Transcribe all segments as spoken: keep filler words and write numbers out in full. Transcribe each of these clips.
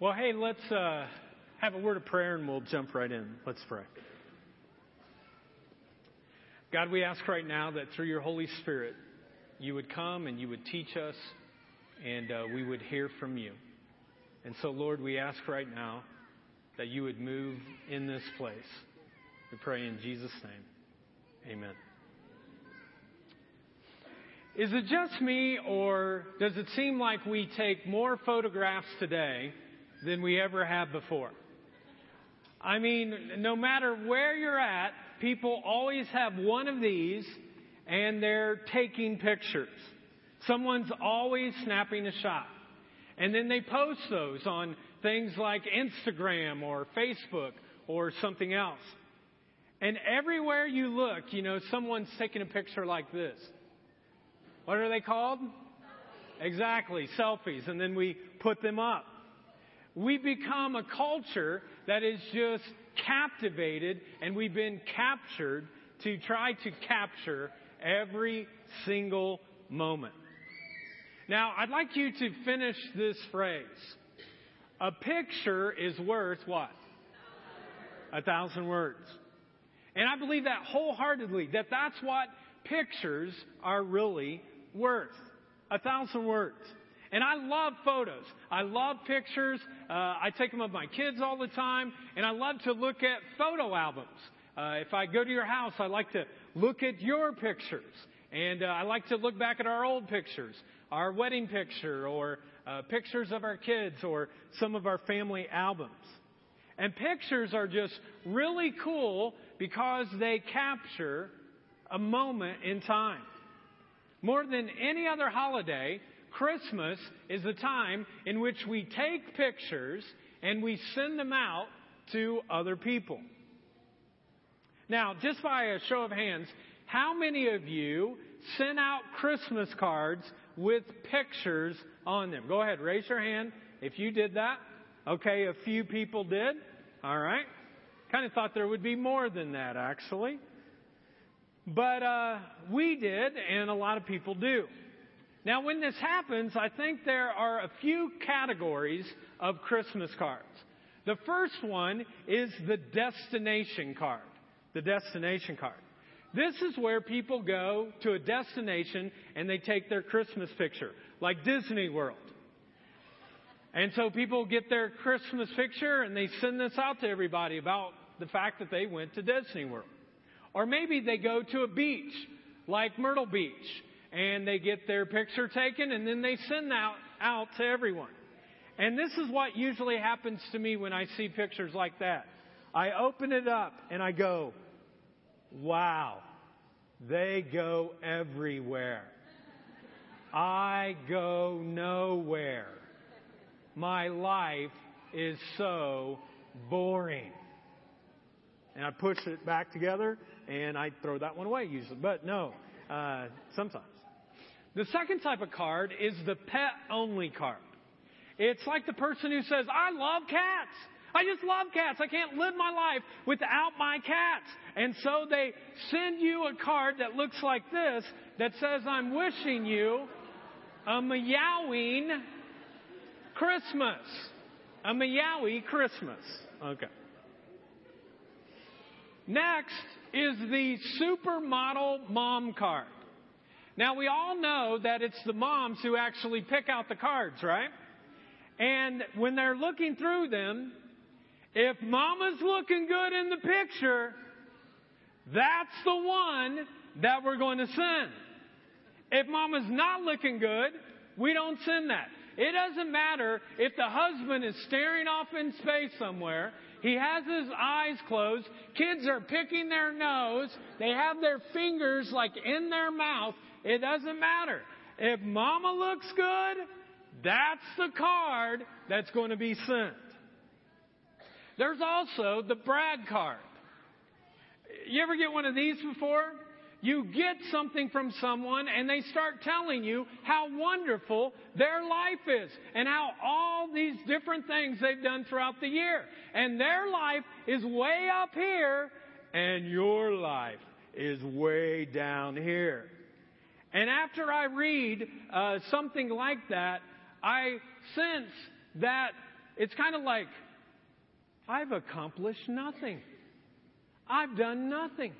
Well, hey, let's uh, have a word of prayer and we'll jump right in. Let's pray. God, we ask right now that through your Holy Spirit, you would come and you would teach us and uh, we would hear from you. And so, Lord, we ask right now that you would move in this place. We pray in Jesus' name. Amen. Is it just me, or does it seem like we take more photographs today than we ever have before? I mean, no matter where you're at, people always have one of these, and they're taking pictures. Someone's always snapping a shot. And then they post those on things like Instagram or Facebook or something else. And everywhere you look, you know, someone's taking a picture like this. What are they called? Exactly, selfies. And then we put them up. We become a culture that is just captivated, and we've been captured to try to capture every single moment. Now, I'd like you to finish this phrase. A picture is worth what? A thousand words. And I believe that wholeheartedly, that that's what pictures are really worth. A thousand words. And I love photos. I love pictures. Uh, I take them of my kids all the time. And I love to look at photo albums. Uh, if I go to your house, I like to look at your pictures. And uh, I like to look back at our old pictures, our wedding picture, or uh, pictures of our kids, or some of our family albums. And pictures are just really cool because they capture a moment in time. More than any other holiday, Christmas is the time in which we take pictures and we send them out to other people. Now, just by a show of hands, how many of you sent out Christmas cards with pictures on them? Go ahead, raise your hand if you did that. Okay, a few people did. All right. Kind of thought there would be more than that, actually. But uh, we did, and a lot of people do. Now, when this happens, I think there are a few categories of Christmas cards. The first one is the destination card. The destination card. This is where people go to a destination and they take their Christmas picture, like Disney World. And so people get their Christmas picture and they send this out to everybody about the fact that they went to Disney World. Or maybe they go to a beach, like Myrtle Beach, and they get their picture taken and then they send that out to everyone. And this is what usually happens to me when I see pictures like that. I open it up and I go, wow, they go everywhere. I go nowhere. My life is so boring. And I push it back together and I throw that one away usually. But no, uh, sometimes. The second type of card is the pet-only card. It's like the person who says, I love cats. I just love cats. I can't live my life without my cats. And so they send you a card that looks like this that says, I'm wishing you a meowing Christmas. A meowy Christmas. Okay. Next is the supermodel mom card. Now, we all know that it's the moms who actually pick out the cards, right? And when they're looking through them, if mama's looking good in the picture, that's the one that we're going to send. If mama's not looking good, we don't send that. It doesn't matter if the husband is staring off in space somewhere. He has his eyes closed. Kids are picking their nose. They have their fingers like in their mouth. It doesn't matter. If mama looks good, that's the card that's going to be sent. There's also the Brad card. You ever get one of these before? You get something from someone and they start telling you how wonderful their life is and how all these different things they've done throughout the year. And their life is way up here and your life is way down here. And after I read uh, something like that, I sense that it's kind of like, I've accomplished nothing. I've done nothing.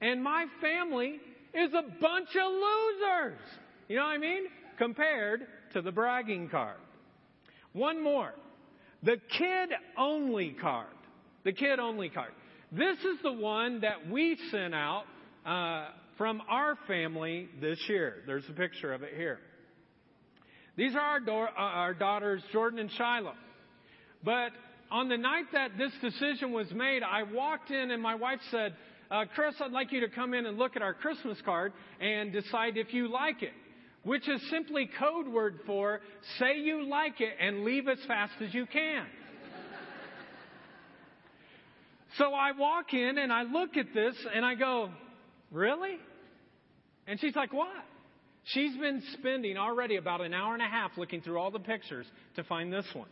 And my family is a bunch of losers. You know what I mean? Compared to the bragging card. One more. The kid-only card. The kid-only card. This is the one that we sent out uh, from our family this year. There's a picture of it here. These are our, do- our daughters, Jordan and Shiloh. But on the night that this decision was made, I walked in and my wife said, uh, Chris, I'd like you to come in and look at our Christmas card and decide if you like it, which is simply code word for say you like it and leave as fast as you can. So I walk in and I look at this and I go, really? And she's like, what? She's been spending already about an hour and a half looking through all the pictures to find this one.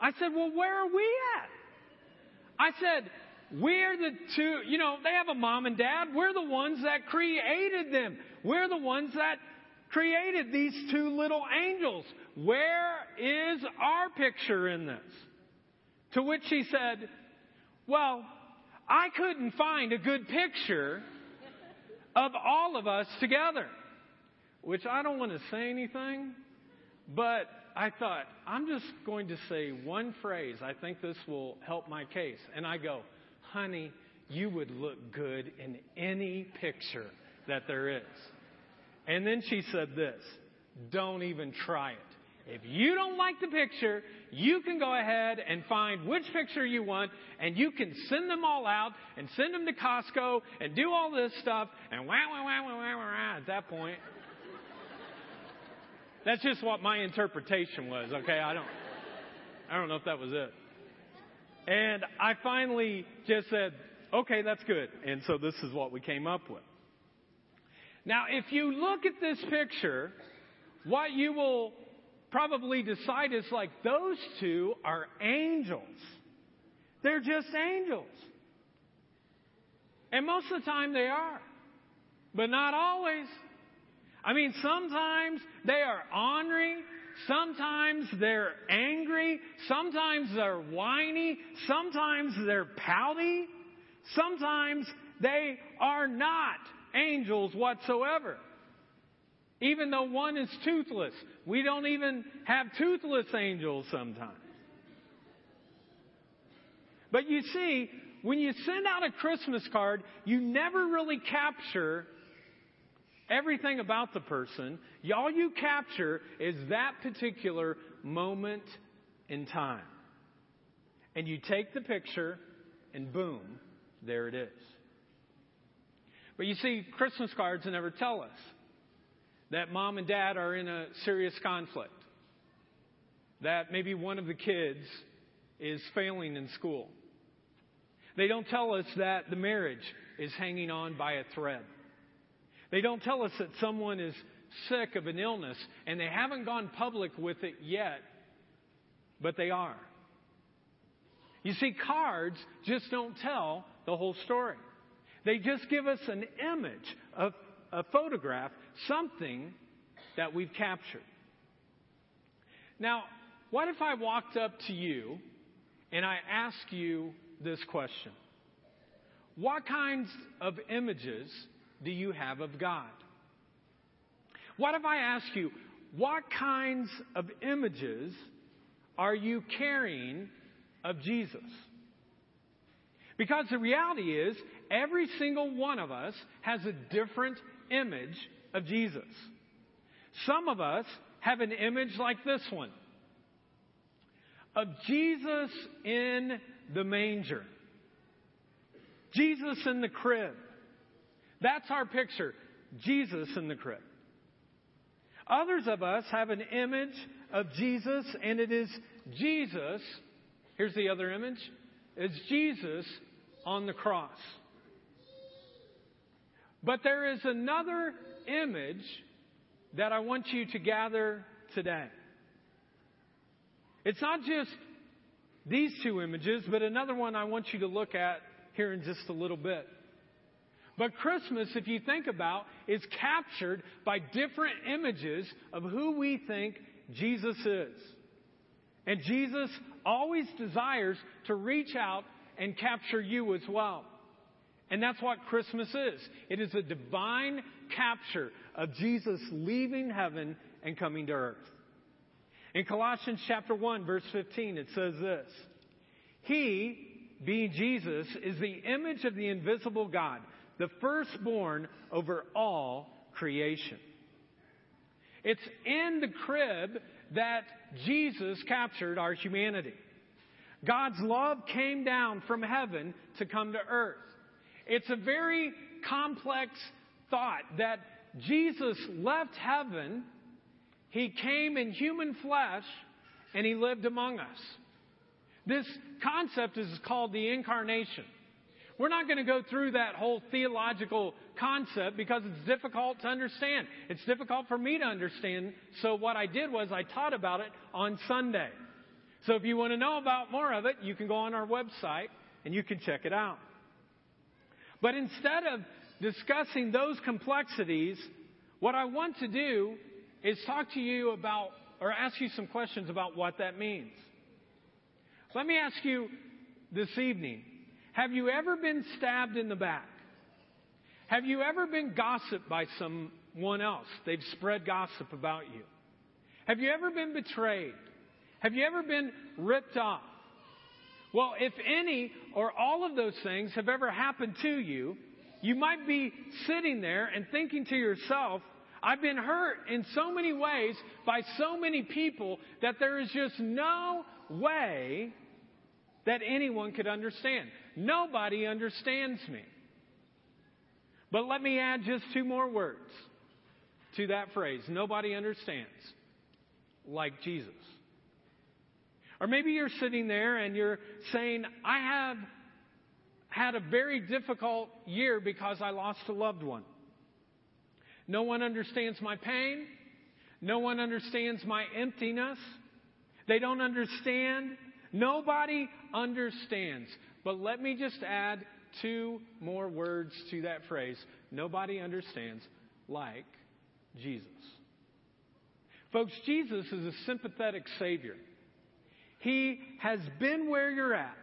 I said, well, where are we at? I said, we're the two, you know, they have a mom and dad. We're the ones that created them. We're the ones that created these two little angels. Where is our picture in this? To which she said, well, I couldn't find a good picture of all of us together. Which I don't want to say anything, but I thought, I'm just going to say one phrase. I think this will help my case. And I go, honey, you would look good in any picture that there is. And then she said this, don't even try it. If you don't like the picture, you can go ahead and find which picture you want, and you can send them all out and send them to Costco and do all this stuff. And wah, wah, wah, wah, wah, wah, at that point. That's just what my interpretation was, okay? I don't I don't know if that was it. And I finally just said, okay, that's good. And so this is what we came up with. Now, if you look at this picture, what you will probably decide is like, those two are angels. They're just angels. And most of the time they are. But not always. I mean, sometimes they are ornery. Sometimes they're angry. Sometimes they're whiny. Sometimes they're pouty. Sometimes they are not angels whatsoever. Even though one is toothless. We don't even have toothless angels sometimes. But you see, when you send out a Christmas card, you never really capture everything about the person. All you capture is that particular moment in time. And you take the picture and boom, there it is. But you see, Christmas cards never tell us that mom and dad are in a serious conflict. That maybe one of the kids is failing in school. They don't tell us that the marriage is hanging on by a thread. They don't tell us that someone is sick of an illness and they haven't gone public with it yet, but they are. You see, cards just don't tell the whole story. They just give us an image of a photograph, something that we've captured. Now, what if I walked up to you and I asked you this question? What kinds of images do you have of God? What if I ask you, what kinds of images are you carrying of Jesus? Because the reality is, every single one of us has a different image of Jesus. Some of us have an image like this one, of Jesus in the manger, Jesus in the crib. That's our picture, Jesus in the crib. Others of us have an image of Jesus, and it is Jesus, here's the other image, it's Jesus on the cross. But there is another image that I want you to gather today. It's not just these two images, but another one I want you to look at here in just a little bit. But Christmas, if you think about, is captured by different images of who we think Jesus is. And Jesus always desires to reach out and capture you as well. And that's what Christmas is. It is a divine capture of Jesus leaving heaven and coming to earth. In Colossians chapter one, verse fifteen, it says this. He, being Jesus, is the image of the invisible God, the firstborn over all creation. It's in the crib that Jesus captured our humanity. God's love came down from heaven to come to earth. It's a very complex thought that Jesus left heaven, he came in human flesh, and he lived among us. This concept is called the incarnation. We're not going to go through that whole theological concept because it's difficult to understand. It's difficult for me to understand. So what I did was I taught about it on Sunday. So if you want to know about more of it, you can go on our website and you can check it out. But instead of discussing those complexities, what I want to do is talk to you about or ask you some questions about what that means. Let me ask you this evening. Have you ever been stabbed in the back? Have you ever been gossiped by someone else? They've spread gossip about you. Have you ever been betrayed? Have you ever been ripped off? Well, if any or all of those things have ever happened to you, you might be sitting there and thinking to yourself, I've been hurt in so many ways by so many people that there is just no way that anyone could understand. Nobody understands me. But let me add just two more words to that phrase. Nobody understands like Jesus. Or maybe you're sitting there and you're saying, I have had a very difficult year because I lost a loved one. No one understands my pain. No one understands my emptiness. They don't understand. Nobody understands. But let me just add two more words to that phrase. Nobody understands like Jesus. Folks, Jesus is a sympathetic Savior. He has been where you're at.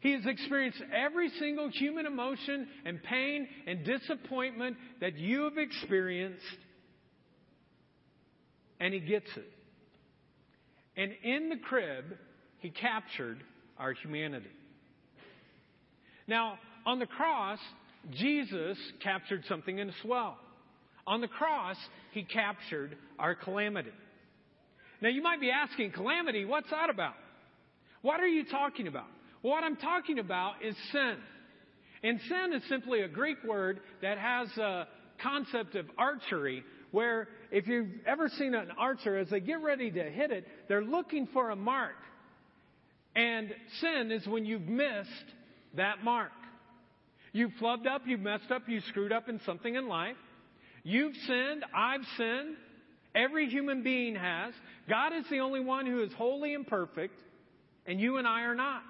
He has experienced every single human emotion and pain and disappointment that you have experienced. And He gets it. And in the crib, He captured our humanity. Now, on the cross, Jesus captured something in us well. On the cross, He captured our calamity. Now, you might be asking, calamity, what's that about? What are you talking about? Well, what I'm talking about is sin. And sin is simply a Greek word that has a concept of archery, where if you've ever seen an archer, as they get ready to hit it, they're looking for a mark. And sin is when you've missed that mark. You've flubbed up, you've messed up, you screwed up in something in life. You've sinned, I've sinned. Every human being has. God is the only one who is holy and perfect, and you and I are not.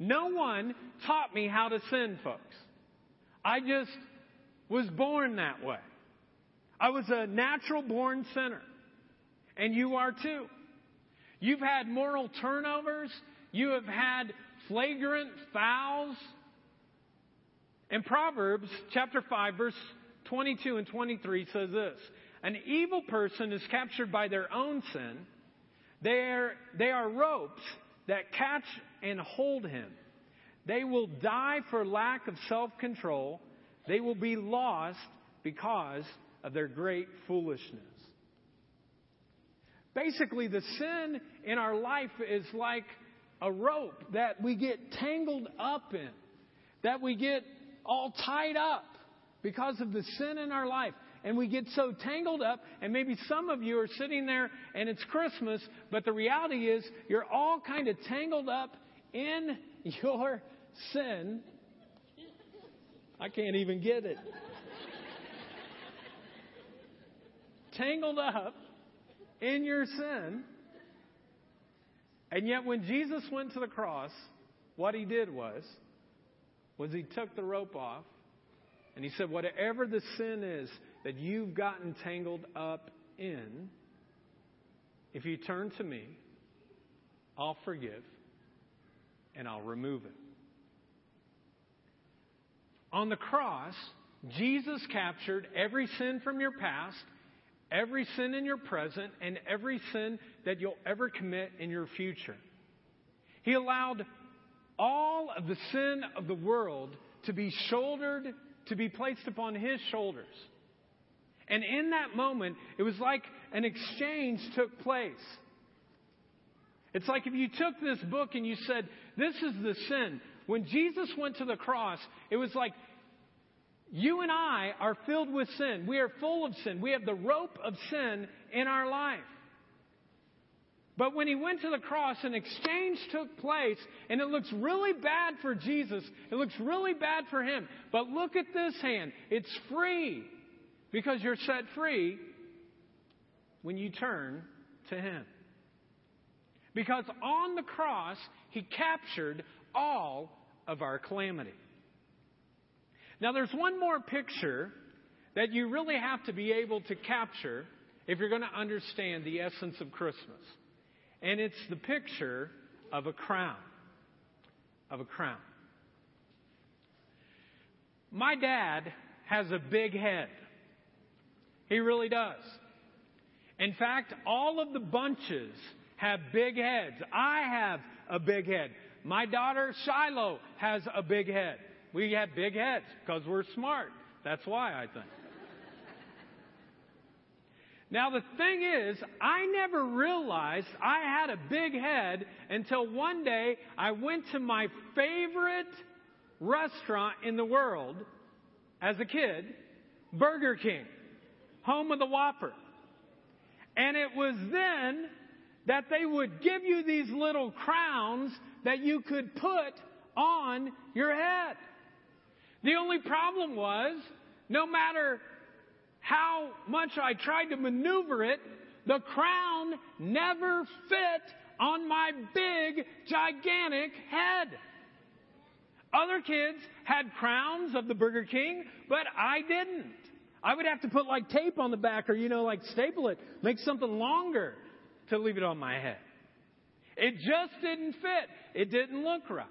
No one taught me how to sin, folks. I just was born that way. I was a natural-born sinner, and you are too. You've had moral turnovers. You have had flagrant fouls. And Proverbs chapter five, verse twenty-two and twenty-three says this. An evil person is captured by their own sin. They are, they are ropes that catch and hold him. They will die for lack of self-control. They will be lost because of their great foolishness. Basically, the sin in our life is like a rope that we get tangled up in, that we get all tied up because of the sin in our life. And we get so tangled up, and maybe some of you are sitting there and it's Christmas, but the reality is you're all kind of tangled up in your sin. I can't even get it. Tangled up in your sin. And yet when Jesus went to the cross, what He did was, was He took the rope off and He said, whatever the sin is that you've gotten tangled up in, if you turn to me, I'll forgive and I'll remove it. On the cross, Jesus captured every sin from your past, every sin in your present, and every sin that you'll ever commit in your future. He allowed all of the sin of the world to be shouldered, to be placed upon His shoulders. And in that moment, it was like an exchange took place. It's like if you took this book and you said, this is the sin. When Jesus went to the cross, it was like, you and I are filled with sin. We are full of sin. We have the rope of sin in our life. But when He went to the cross, an exchange took place, and it looks really bad for Jesus. It looks really bad for Him. But look at this hand. It's free because you're set free when you turn to Him. Because on the cross, He captured all of our calamity. Now, there's one more picture that you really have to be able to capture if you're going to understand the essence of Christmas. And it's the picture of a crown. Of a crown. My dad has a big head. He really does. In fact, all of the bunches have big heads. I have a big head. My daughter, Shiloh, has a big head. We have big heads because we're smart. That's why, I think. Now, the thing is, I never realized I had a big head until one day I went to my favorite restaurant in the world as a kid, Burger King, home of the Whopper. And it was then that they would give you these little crowns that you could put on your head. The only problem was, no matter how much I tried to maneuver it, the crown never fit on my big, gigantic head. Other kids had crowns of the Burger King, but I didn't. I would have to put like tape on the back or, you know, like staple it, make something longer to leave it on my head. It just didn't fit. It didn't look right.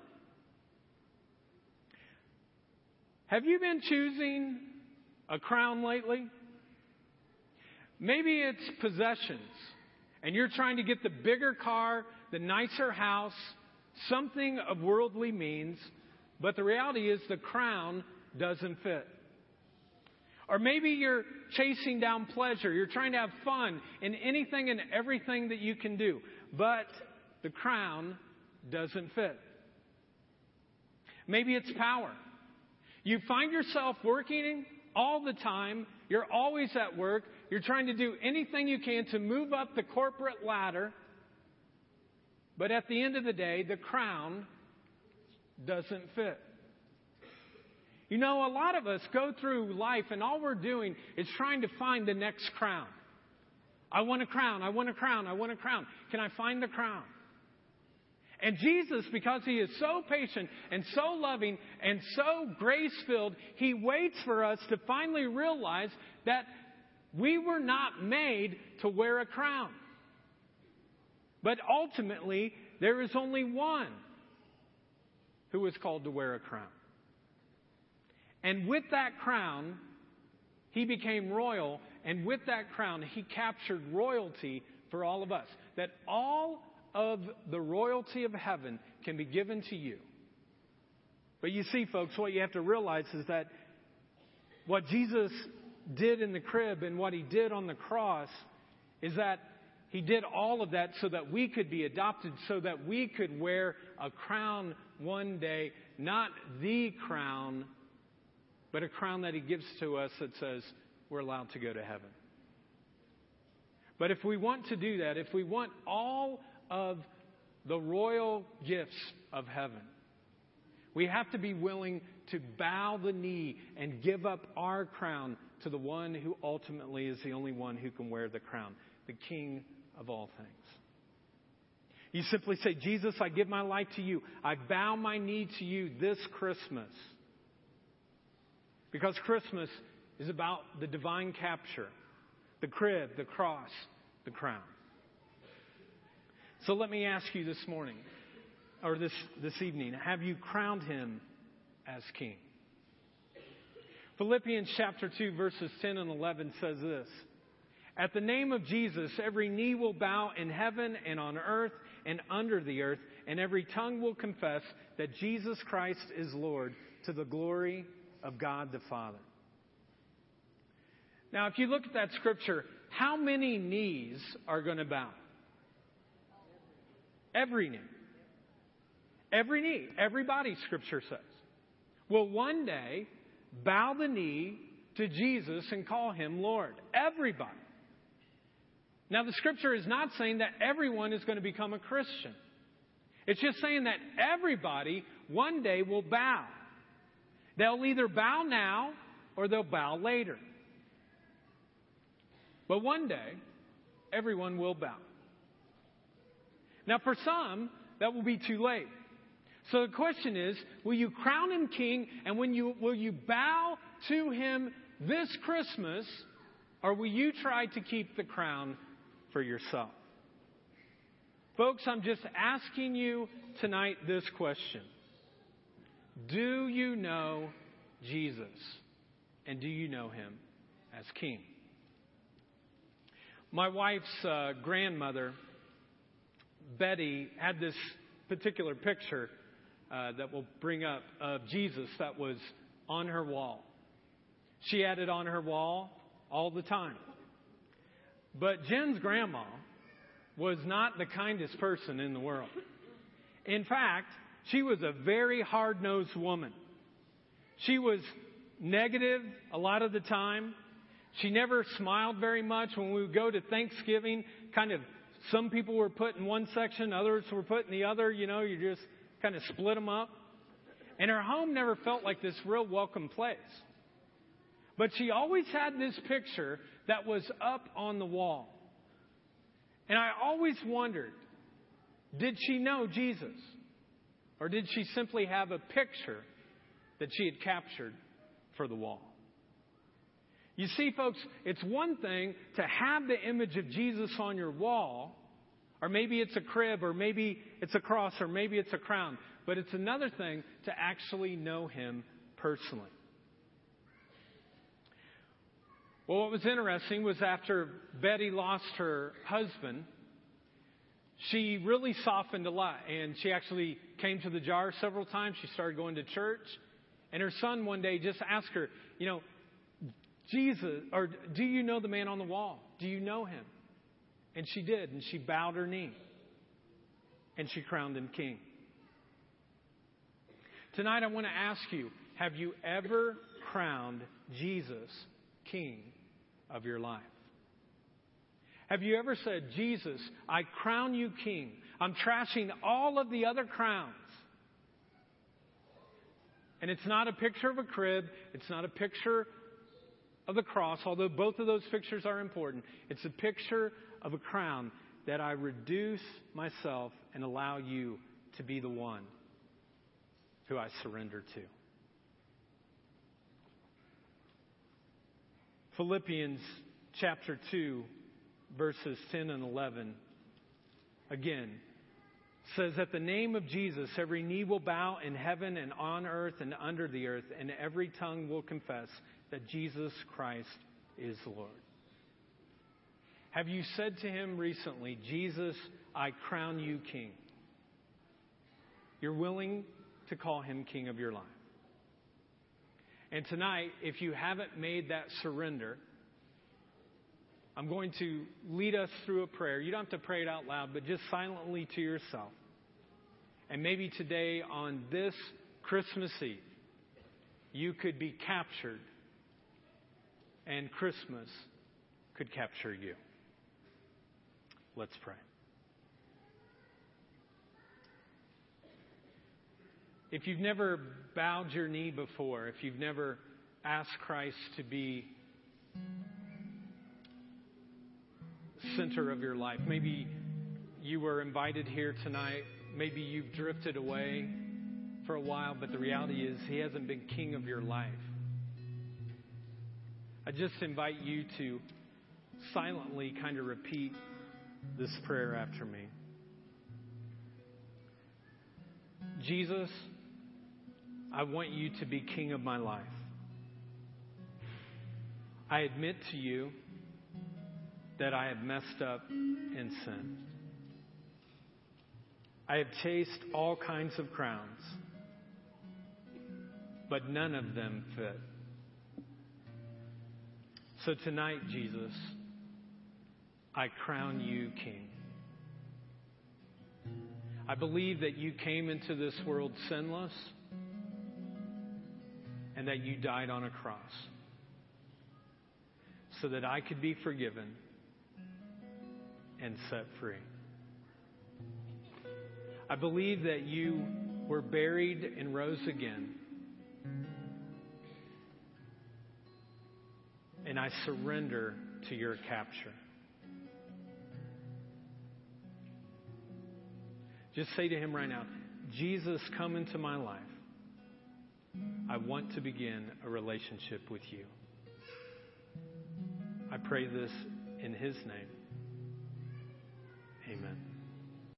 Have you been choosing a crown lately? Maybe it's possessions, and you're trying to get the bigger car, the nicer house, something of worldly means, but the reality is the crown doesn't fit. Or maybe you're chasing down pleasure. You're trying to have fun in anything and everything that you can do, but the crown doesn't fit. Maybe it's power. You find yourself working all the time. You're always at work. You're trying to do anything you can to move up the corporate ladder. But at the end of the day, the crown doesn't fit. You know, a lot of us go through life and all we're doing is trying to find the next crown. I want a crown. I want a crown. I want a crown. Can I find the crown? And Jesus, because He is so patient and so loving and so grace-filled, He waits for us to finally realize that we were not made to wear a crown. But ultimately, there is only one who is called to wear a crown. And with that crown, He became royal. And with that crown, He captured royalty for all of us. That all of the royalty of heaven can be given to you. But you see, folks, what you have to realize is that what Jesus did in the crib and what He did on the cross is that He did all of that so that we could be adopted, so that we could wear a crown one day, not the crown, but a crown that He gives to us that says we're allowed to go to heaven. But if we want to do that, if we want all of the royal gifts of heaven, we have to be willing to bow the knee and give up our crown to the one who ultimately is the only one who can wear the crown, the King of all things. You simply say, Jesus, I give my life to You. I bow my knee to You this Christmas. Because Christmas is about the divine capture, the crib, the cross, the crown. So let me ask you this morning, or this, this evening, have you crowned him as king? Philippians chapter two, verses ten and eleven says this. At the name of Jesus, every knee will bow in heaven and on earth and under the earth, and every tongue will confess that Jesus Christ is Lord, to the glory of God the Father. Now, if you look at that scripture, how many knees are going to bow? Every knee. Every knee. Everybody, scripture says, will one day bow the knee to Jesus and call him Lord. Everybody. Now, the scripture is not saying that everyone is going to become a Christian. It's just saying that everybody one day will bow. They'll either bow now or they'll bow later. But one day, everyone will bow. Now, for some, that will be too late. So the question is, will you crown him king, and when you, will you bow to him this Christmas, or will you try to keep the crown for yourself? Folks, I'm just asking you tonight this question. Do you know Jesus? And do you know him as king? My wife's uh, grandmother, Betty, had this particular picture uh, that we'll bring up of Jesus that was on her wall. She had it on her wall all the time. But Jen's grandma was not the kindest person in the world. In fact, she was a very hard-nosed woman. She was negative a lot of the time. She never smiled very much. When we would go to Thanksgiving, kind of some people were put in one section, others were put in the other. You know, you just kind of split them up. And her home never felt like this real welcome place. But she always had this picture that was up on the wall. And I always wondered, did she know Jesus? Or did she simply have a picture that she had captured for the wall? You see, folks, it's one thing to have the image of Jesus on your wall, or maybe it's a crib, or maybe it's a cross, or maybe it's a crown. But it's another thing to actually know him personally. Well, what was interesting was after Betty lost her husband, she really softened a lot. And she actually came to the jar several times. She started going to church. And her son one day just asked her, you know, Jesus, or do you know the man on the wall? Do you know him? And she did. And she bowed her knee. And she crowned him king. Tonight I want to ask you, have you ever crowned Jesus king of your life? Have you ever said, Jesus, I crown you king. I'm trashing all of the other crowns. And it's not a picture of a crib. It's not a picture of the cross, although both of those pictures are important. It's a picture of a crown that I reduce myself and allow you to be the one who I surrender to. Philippians chapter two, verses ten and eleven, again, says, at the name of Jesus, every knee will bow in heaven and on earth and under the earth, and every tongue will confess that Jesus Christ is Lord. Have you said to him recently, Jesus, I crown you king? You're willing to call him king of your life. And tonight, if you haven't made that surrender, I'm going to lead us through a prayer. You don't have to pray it out loud, but just silently to yourself. And maybe today on this Christmas Eve, you could be captured and Christmas could capture you. Let's pray. If you've never bowed your knee before, if you've never asked Christ to be center of your life, maybe you were invited here tonight, maybe you've drifted away for a while, but the reality is he hasn't been king of your life. I just invite you to silently kind of repeat this prayer after me. Jesus, I want you to be king of my life. I admit to you that I have messed up and sinned. I have chased all kinds of crowns, but none of them fit. So tonight, Jesus, I crown you king. I believe that you came into this world sinless and that you died on a cross so that I could be forgiven and set free. I believe that you were buried and rose again. And I surrender to your capture. Just say to him right now, Jesus, come into my life. I want to begin a relationship with you. I pray this in his name. Amen.